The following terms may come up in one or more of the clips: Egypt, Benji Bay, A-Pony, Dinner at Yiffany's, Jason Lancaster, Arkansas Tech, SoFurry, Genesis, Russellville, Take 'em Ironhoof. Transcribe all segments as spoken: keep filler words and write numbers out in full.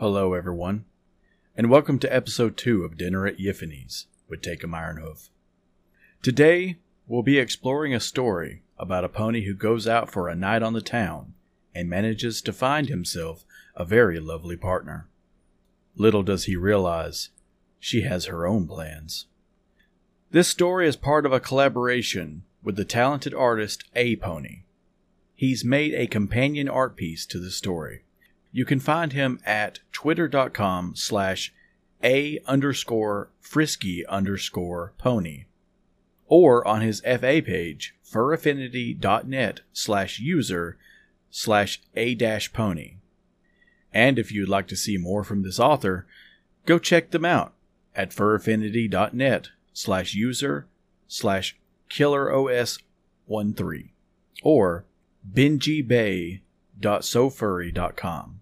Hello everyone, and welcome to episode two of Dinner at Yiffany's with Take 'em Ironhoof. Today, we'll be exploring a story about a pony who goes out for a night on the town and manages to find himself a very lovely partner. Little does he realize, she has her own plans. This story is part of a collaboration with the talented artist A-Pony. He's made a companion art piece to the story. You can find him at twitter.com slash a underscore frisky underscore pony or on his F A page, furaffinity.net slash user slash a dash pony. And if you'd like to see more from this author, go check them out at furaffinity.net slash user slash killeros thirteen or Benji Bay. .SoFurry dot com.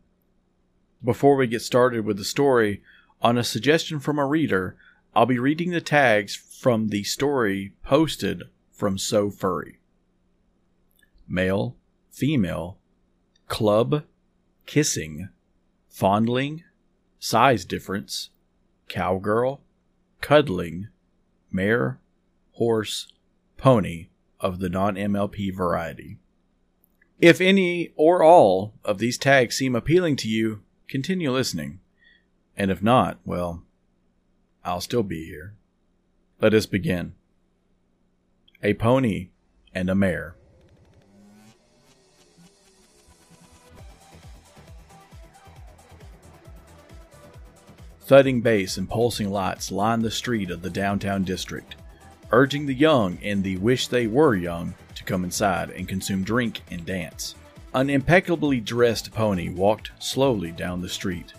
Before we get started with the story, on a suggestion from a reader, I'll be reading the tags from the story posted from SoFurry. Male, female, club, kissing, fondling, size difference, cowgirl, cuddling, mare, horse, pony of the non-M L P variety. If any or all of these tags seem appealing to you, continue listening. And if not, well, I'll still be here. Let us begin. A Pony and a Mare. Thudding bass and pulsing lights line the street of the downtown district, urging the young and the wish they were young to come inside and consume drink and dance. An impeccably dressed pony walked slowly down the street.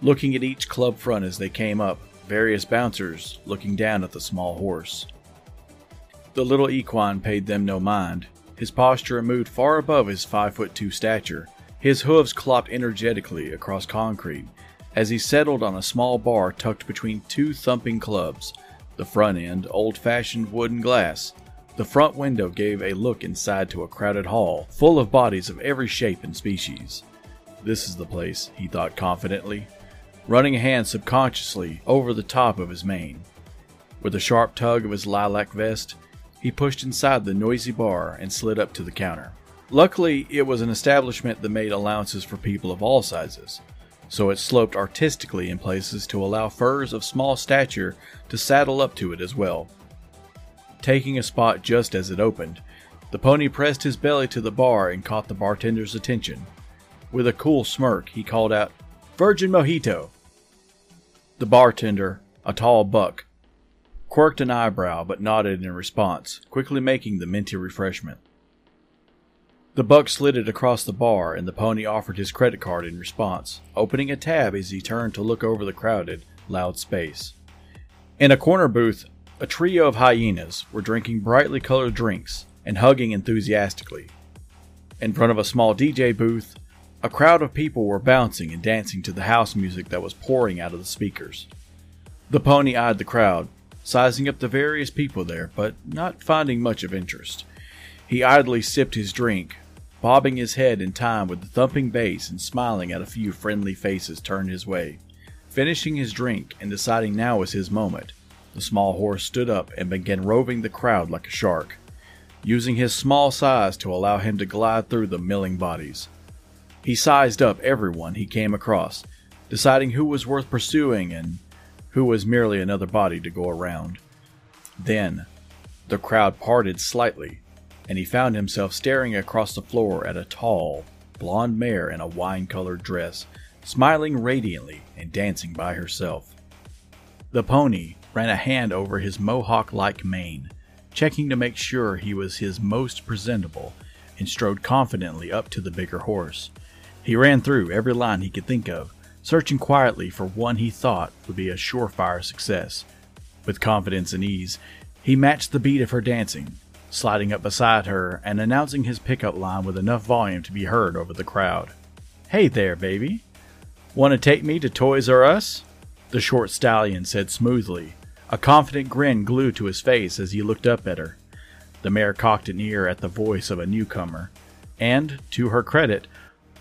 Looking at each club front as they came up, various bouncers looking down at the small horse. The little equine paid them no mind, his posture and mood far above his five foot two stature. His hooves clopped energetically across concrete as he settled on a small bar tucked between two thumping clubs, the front end old-fashioned wood and glass. The front window gave a look inside to a crowded hall full of bodies of every shape and species. This is the place, he thought confidently, running a hand subconsciously over the top of his mane. With a sharp tug of his lilac vest, he pushed inside the noisy bar and slid up to the counter. Luckily, it was an establishment that made allowances for people of all sizes, so it sloped artistically in places to allow furs of small stature to saddle up to it as well. Taking a spot just as it opened, the pony pressed his belly to the bar and caught the bartender's attention. With a cool smirk, he called out, "Virgin Mojito!" The bartender, a tall buck, quirked an eyebrow but nodded in response, quickly making the minty refreshment. The buck slid it across the bar and the pony offered his credit card in response, opening a tab as he turned to look over the crowded, loud space. In a corner booth, a trio of hyenas were drinking brightly colored drinks and hugging enthusiastically. In front of a small D J booth, a crowd of people were bouncing and dancing to the house music that was pouring out of the speakers. The pony eyed the crowd, sizing up the various people there, but not finding much of interest. He idly sipped his drink, bobbing his head in time with the thumping bass and smiling at a few friendly faces turned his way. Finishing his drink and deciding now was his moment, the small horse stood up and began roving the crowd like a shark, using his small size to allow him to glide through the milling bodies. He sized up everyone he came across, deciding who was worth pursuing and who was merely another body to go around. Then, the crowd parted slightly, and he found himself staring across the floor at a tall, blonde mare in a wine-colored dress, smiling radiantly and dancing by herself. The pony ran a hand over his mohawk-like mane, checking to make sure he was his most presentable, and strode confidently up to the bigger horse. He ran through every line he could think of, searching quietly for one he thought would be a surefire success. With confidence and ease, he matched the beat of her dancing, sliding up beside her and announcing his pickup line with enough volume to be heard over the crowd. "Hey there, baby. Want to take me to Toys R Us?" the short stallion said smoothly, a confident grin glued to his face as he looked up at her. The mare cocked an ear at the voice of a newcomer, and, to her credit,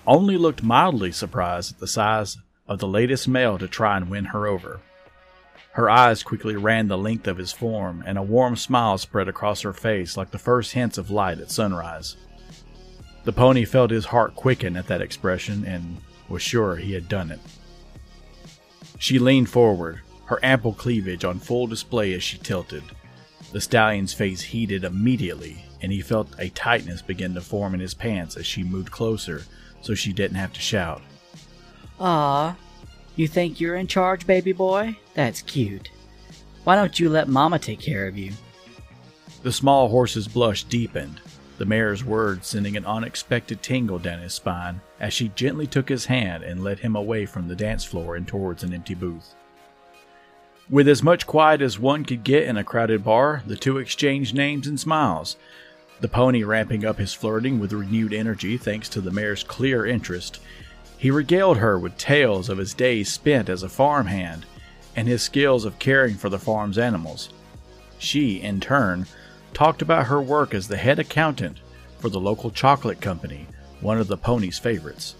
only looked mildly surprised at the size of the latest male to try and win her over. Her eyes quickly ran the length of his form, and a warm smile spread across her face like the first hints of light at sunrise. The pony felt his heart quicken at that expression and was sure he had done it. She leaned forward, her ample cleavage on full display as she tilted. The stallion's face heated immediately, and he felt a tightness begin to form in his pants as she moved closer so she didn't have to shout. "Aw, you think you're in charge, baby boy? That's cute. Why don't you let Mama take care of you?" The small horse's blush deepened, the mayor's words sending an unexpected tingle down his spine as she gently took his hand and led him away from the dance floor and towards an empty booth. With as much quiet as one could get in a crowded bar, the two exchanged names and smiles, the pony ramping up his flirting with renewed energy thanks to the mayor's clear interest. He regaled her with tales of his days spent as a farmhand and his skills of caring for the farm's animals. She, in turn, talked about her work as the head accountant for the local chocolate company, one of the pony's favorites.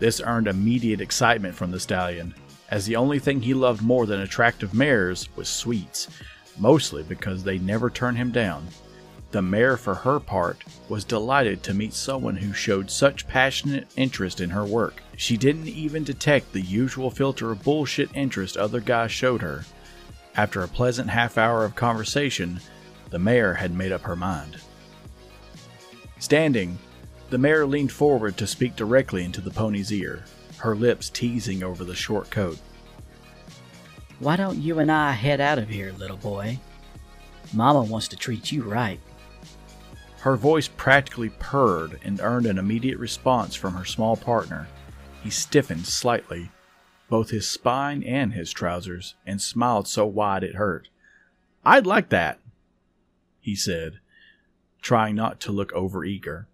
This earned immediate excitement from the stallion, as the only thing he loved more than attractive mares was sweets, mostly because they never turned him down. The mare, for her part, was delighted to meet someone who showed such passionate interest in her work. She didn't even detect the usual filter of bullshit interest other guys showed her. After a pleasant half hour of conversation, the mare had made up her mind. Standing, the mare leaned forward to speak directly into the pony's ear, her lips teasing over the short coat. "Why don't you and I head out of here, little boy? Mama wants to treat you right." Her voice practically purred and earned an immediate response from her small partner. He stiffened slightly, both his spine and his trousers, and smiled so wide it hurt. "I'd like that," he said, trying not to look over-eager.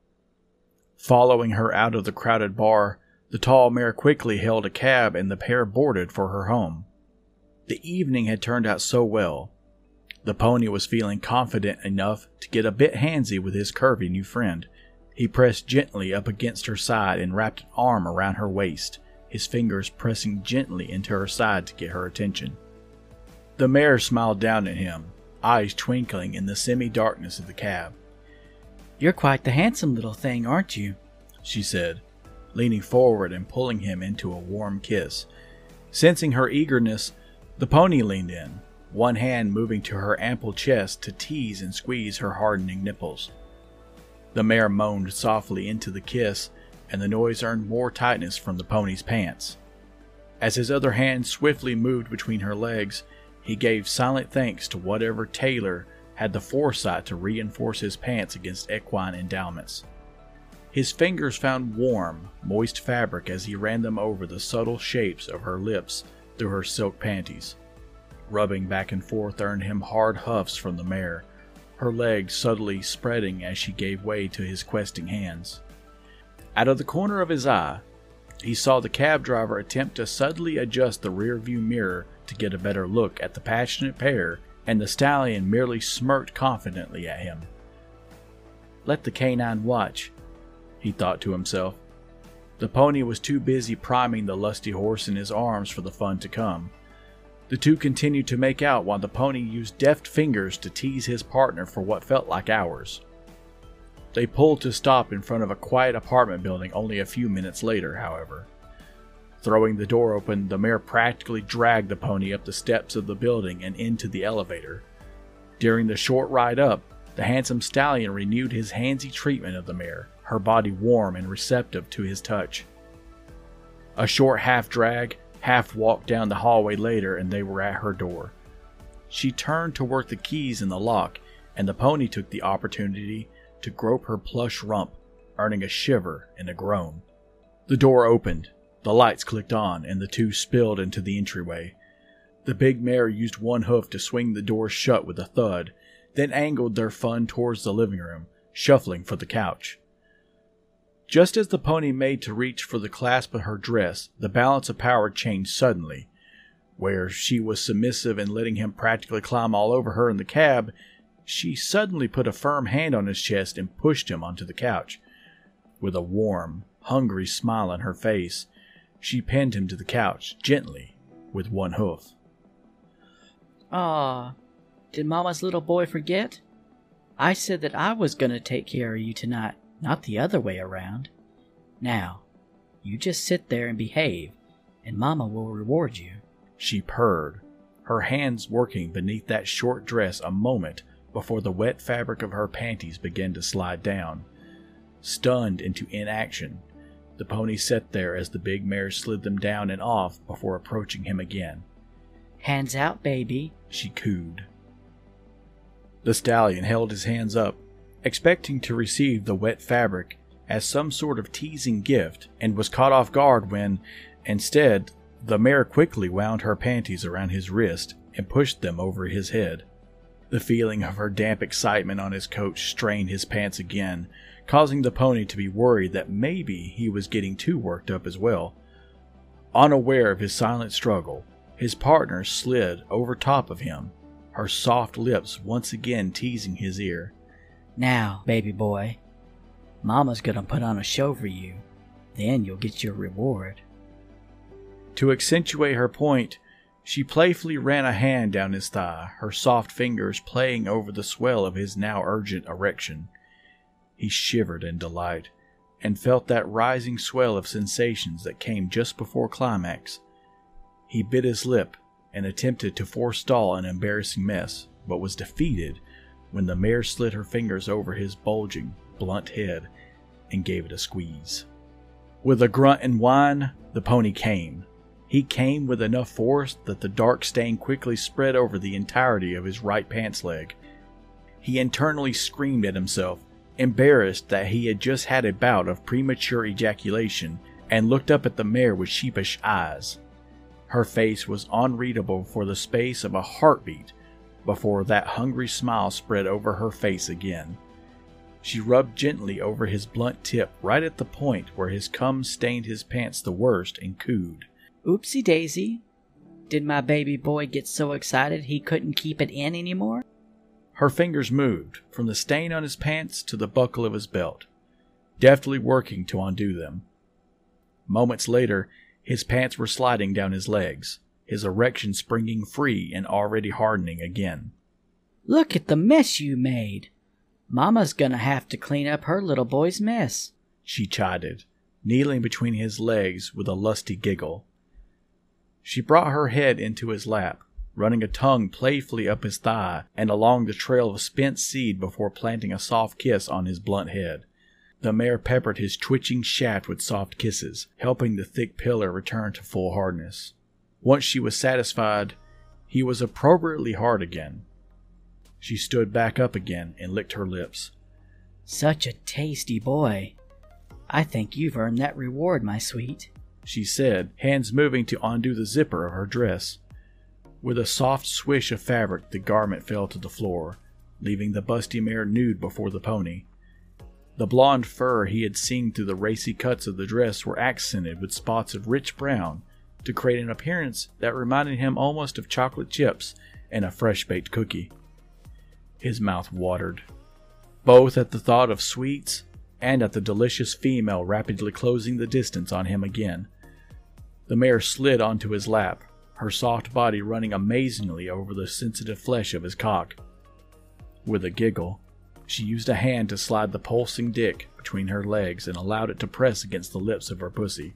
Following her out of the crowded bar, the tall mare quickly hailed a cab and the pair boarded for her home. The evening had turned out so well. The pony was feeling confident enough to get a bit handsy with his curvy new friend. He pressed gently up against her side and wrapped an arm around her waist, his fingers pressing gently into her side to get her attention. The mare smiled down at him, eyes twinkling in the semi-darkness of the cab. "You're quite the handsome little thing, aren't you?" she said, leaning forward and pulling him into a warm kiss. Sensing her eagerness, the pony leaned in, one hand moving to her ample chest to tease and squeeze her hardening nipples. The mare moaned softly into the kiss, and the noise earned more tightness from the pony's pants. As his other hand swiftly moved between her legs, he gave silent thanks to whatever tailor had the foresight to reinforce his pants against equine endowments. His fingers found warm, moist fabric as he ran them over the subtle shapes of her lips through her silk panties. Rubbing back and forth earned him hard huffs from the mare, her legs subtly spreading as she gave way to his questing hands. Out of the corner of his eye, he saw the cab driver attempt to subtly adjust the rearview mirror to get a better look at the passionate pair, and the stallion merely smirked confidently at him. "Let the canine watch," he thought to himself. The pony was too busy priming the lusty horse in his arms for the fun to come. The two continued to make out while the pony used deft fingers to tease his partner for what felt like hours. They pulled to stop in front of a quiet apartment building only a few minutes later, however. Throwing the door open, the mare practically dragged the pony up the steps of the building and into the elevator. During the short ride up, the handsome stallion renewed his handsy treatment of the mare, her body warm and receptive to his touch. A short half-drag, half-walk down the hallway later, and they were at her door. She turned to work the keys in the lock, and the pony took the opportunity to grope her plush rump, earning a shiver and a groan. The door opened. The lights clicked on, and the two spilled into the entryway. The big mare used one hoof to swing the door shut with a thud, then angled their fun towards the living room, shuffling for the couch. Just as the pony made to reach for the clasp of her dress, the balance of power changed suddenly. Where she was submissive and letting him practically climb all over her in the cab, she suddenly put a firm hand on his chest and pushed him onto the couch. With a warm, hungry smile on her face, She pinned him to the couch, gently, with one hoof. Aw, did Mama's little boy forget? I said that I was going to take care of you tonight, not the other way around. Now, you just sit there and behave, and Mama will reward you. She purred, her hands working beneath that short dress a moment before the wet fabric of her panties began to slide down. Stunned into inaction, the pony sat there as the big mare slid them down and off before approaching him again. Hands out, baby, she cooed. The stallion held his hands up, expecting to receive the wet fabric as some sort of teasing gift, and was caught off guard when, instead, the mare quickly wound her panties around his wrist and pushed them over his head. The feeling of her damp excitement on his coat strained his pants again, causing the pony to be worried that maybe he was getting too worked up as well. Unaware of his silent struggle, his partner slid over top of him, her soft lips once again teasing his ear. Now, baby boy, Mama's gonna put on a show for you. Then you'll get your reward. To accentuate her point, she playfully ran a hand down his thigh, her soft fingers playing over the swell of his now urgent erection. He shivered in delight, and felt that rising swell of sensations that came just before climax. He bit his lip and attempted to forestall an embarrassing mess, but was defeated when the mare slid her fingers over his bulging, blunt head and gave it a squeeze. With a grunt and whine, the pony came. He came with enough force that the dark stain quickly spread over the entirety of his right pants leg. He internally screamed at himself, embarrassed that he had just had a bout of premature ejaculation, and looked up at the mare with sheepish eyes. Her face was unreadable for the space of a heartbeat before that hungry smile spread over her face again. She rubbed gently over his blunt tip right at the point where his cum stained his pants the worst and cooed. Oopsie daisy, did my baby boy get so excited he couldn't keep it in anymore? Her fingers moved from the stain on his pants to the buckle of his belt, deftly working to undo them. Moments later, his pants were sliding down his legs, his erection springing free and already hardening again. Look at the mess you made. Mama's gonna have to clean up her little boy's mess, she chided, kneeling between his legs with a lusty giggle. She brought her head into his lap, running a tongue playfully up his thigh and along the trail of spent seed before planting a soft kiss on his blunt head. The mare peppered his twitching shaft with soft kisses, helping the thick pillar return to full hardness. Once she was satisfied, he was appropriately hard again. She stood back up again and licked her lips. Such a tasty boy. I think you've earned that reward, my sweet, she said, hands moving to undo the zipper of her dress. With a soft swish of fabric, the garment fell to the floor, leaving the busty mare nude before the pony. The blonde fur he had seen through the racy cuts of the dress were accented with spots of rich brown to create an appearance that reminded him almost of chocolate chips and a fresh-baked cookie. His mouth watered, both at the thought of sweets and at the delicious female rapidly closing the distance on him again. The mare slid onto his lap, her soft body running amazingly over the sensitive flesh of his cock. With a giggle, she used a hand to slide the pulsing dick between her legs and allowed it to press against the lips of her pussy.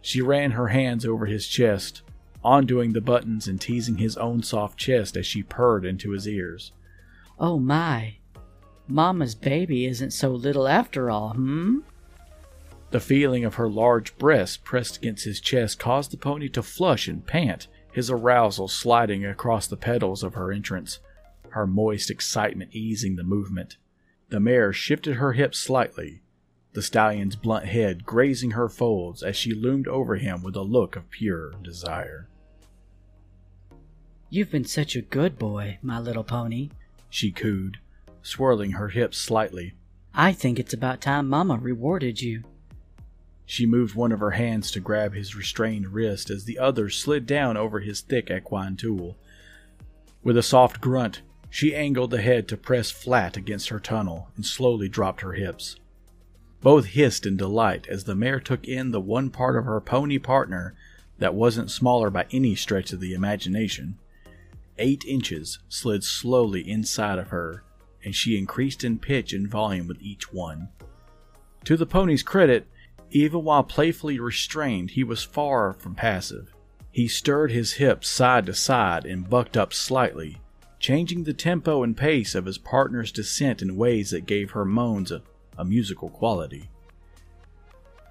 She ran her hands over his chest, undoing the buttons and teasing his own soft chest as she purred into his ears. Oh my, Mama's baby isn't so little after all, hmm? The feeling of her large breasts pressed against his chest caused the pony to flush and pant, his arousal sliding across the pedals of her entrance, her moist excitement easing the movement. The mare shifted her hips slightly, the stallion's blunt head grazing her folds as she loomed over him with a look of pure desire. You've been such a good boy, my little pony, she cooed, swirling her hips slightly. I think it's about time Mama rewarded you. She moved one of her hands to grab his restrained wrist as the other slid down over his thick equine tool. With a soft grunt, she angled the head to press flat against her tunnel and slowly dropped her hips. Both hissed in delight as the mare took in the one part of her pony partner that wasn't smaller by any stretch of the imagination. Eight inches slid slowly inside of her, and she increased in pitch and volume with each one. To the pony's credit, even while playfully restrained, he was far from passive. He stirred his hips side to side and bucked up slightly, changing the tempo and pace of his partner's descent in ways that gave her moans a, a musical quality.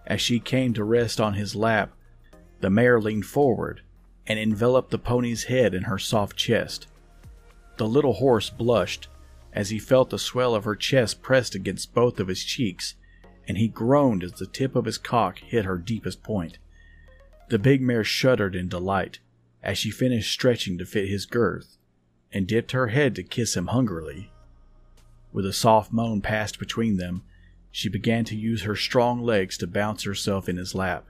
As she came to rest on his lap, the mare leaned forward and enveloped the pony's head in her soft chest. The little horse blushed as he felt the swell of her chest pressed against both of his cheeks, and he groaned as the tip of his cock hit her deepest point. The big mare shuddered in delight as she finished stretching to fit his girth and dipped her head to kiss him hungrily. With a soft moan passed between them, she began to use her strong legs to bounce herself in his lap.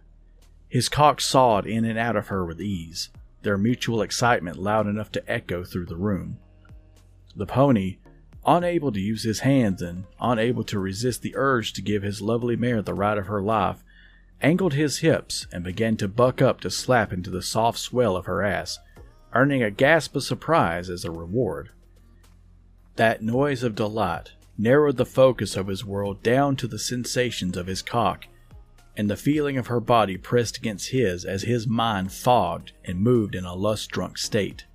His cock sawed in and out of her with ease, their mutual excitement loud enough to echo through the room. The pony, unable to use his hands and unable to resist the urge to give his lovely mare the ride of her life, angled his hips and began to buck up to slap into the soft swell of her ass, earning a gasp of surprise as a reward. That noise of delight narrowed the focus of his world down to the sensations of his cock and the feeling of her body pressed against his as his mind fogged and moved in a lust-drunk state.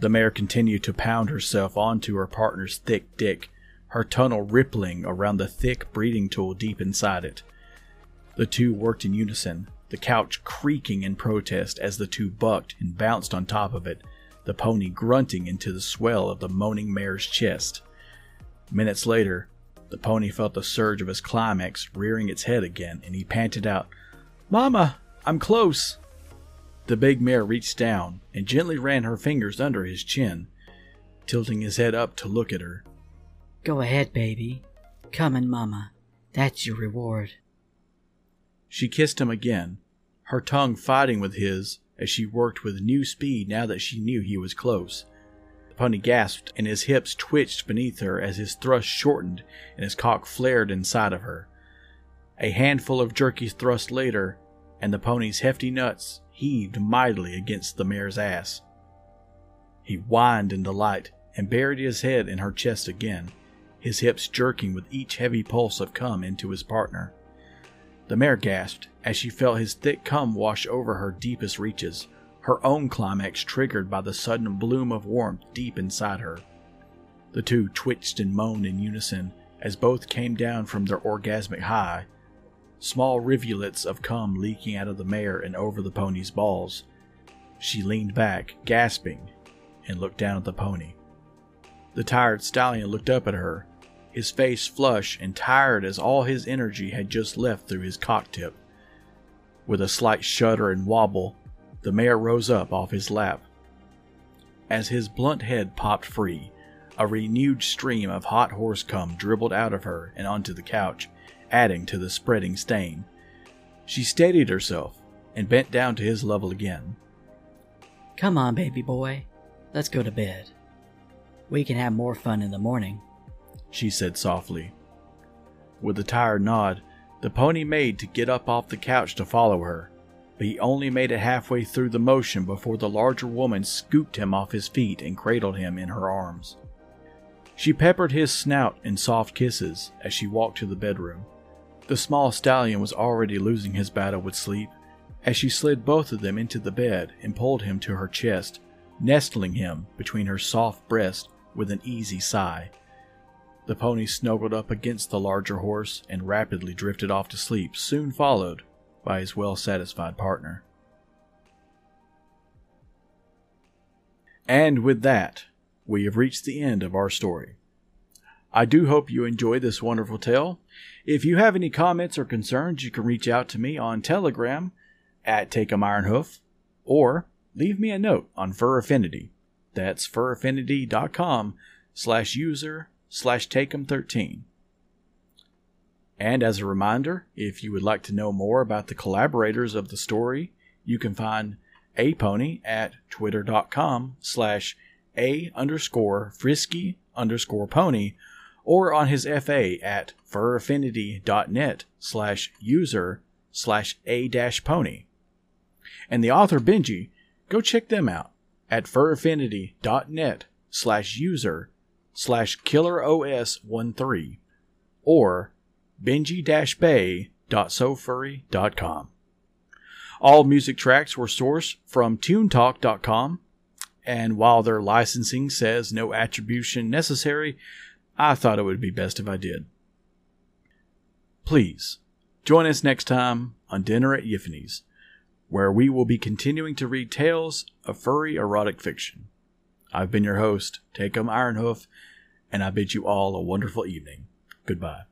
The mare continued to pound herself onto her partner's thick dick, her tunnel rippling around the thick breathing tool deep inside it. The two worked in unison, the couch creaking in protest as the two bucked and bounced on top of it, the pony grunting into the swell of the moaning mare's chest. Minutes later, the pony felt the surge of his climax rearing its head again, and he panted out, "Mama, I'm close!" The big mare reached down and gently ran her fingers under his chin, tilting his head up to look at her. "Go ahead, baby. Come in, Mama. That's your reward." She kissed him again, her tongue fighting with his as she worked with new speed now that she knew he was close. The pony gasped and his hips twitched beneath her as his thrust shortened and his cock flared inside of her. A handful of jerky thrusts later, and the pony's hefty nuts heaved mightily against the mare's ass. He whined in delight and buried his head in her chest again, his hips jerking with each heavy pulse of cum into his partner. The mare gasped as she felt his thick cum wash over her deepest reaches, her own climax triggered by the sudden bloom of warmth deep inside her. The two twitched and moaned in unison as both came down from their orgasmic high, small rivulets of cum leaking out of the mare and over the pony's balls. She leaned back, gasping, and looked down at the pony. The tired stallion looked up at her, his face flushed and tired as all his energy had just left through his cock tip. With a slight shudder and wobble, the mare rose up off his lap. As his blunt head popped free, a renewed stream of hot horse cum dribbled out of her and onto the couch, adding to the spreading stain. She steadied herself and bent down to his level again. "Come on, baby boy. Let's go to bed. We can have more fun in the morning," she said softly. With a tired nod, the pony made to get up off the couch to follow her, but he only made it halfway through the motion before the larger woman scooped him off his feet and cradled him in her arms. She peppered his snout in soft kisses as she walked to the bedroom. The small stallion was already losing his battle with sleep as she slid both of them into the bed and pulled him to her chest, nestling him between her soft breast with an easy sigh. The pony snuggled up against the larger horse and rapidly drifted off to sleep, soon followed by his well-satisfied partner. And with that, we have reached the end of our story. I do hope you enjoyed this wonderful tale. If you have any comments or concerns, you can reach out to me on Telegram at Take 'em Ironhoof, or leave me a note on Fur Affinity. That's furaffinity.com slash user slash take em thirteen. And as a reminder, if you would like to know more about the collaborators of the story, you can find A-Pony at twitter.com slash a underscore frisky underscore pony, or on his F A at furaffinity.net slash user slash a-pony. And the author Benji, go check them out at furaffinity.net slash user slash killeros one three or benji bay dot so furry dot com. All music tracks were sourced from toon talk dot com, and while their licensing says no attribution necessary, I thought it would be best if I did. Please, join us next time on Dinner at Yiffany's, where we will be continuing to read tales of furry erotic fiction. I've been your host, Take 'em Ironhoof, and I bid you all a wonderful evening. Goodbye.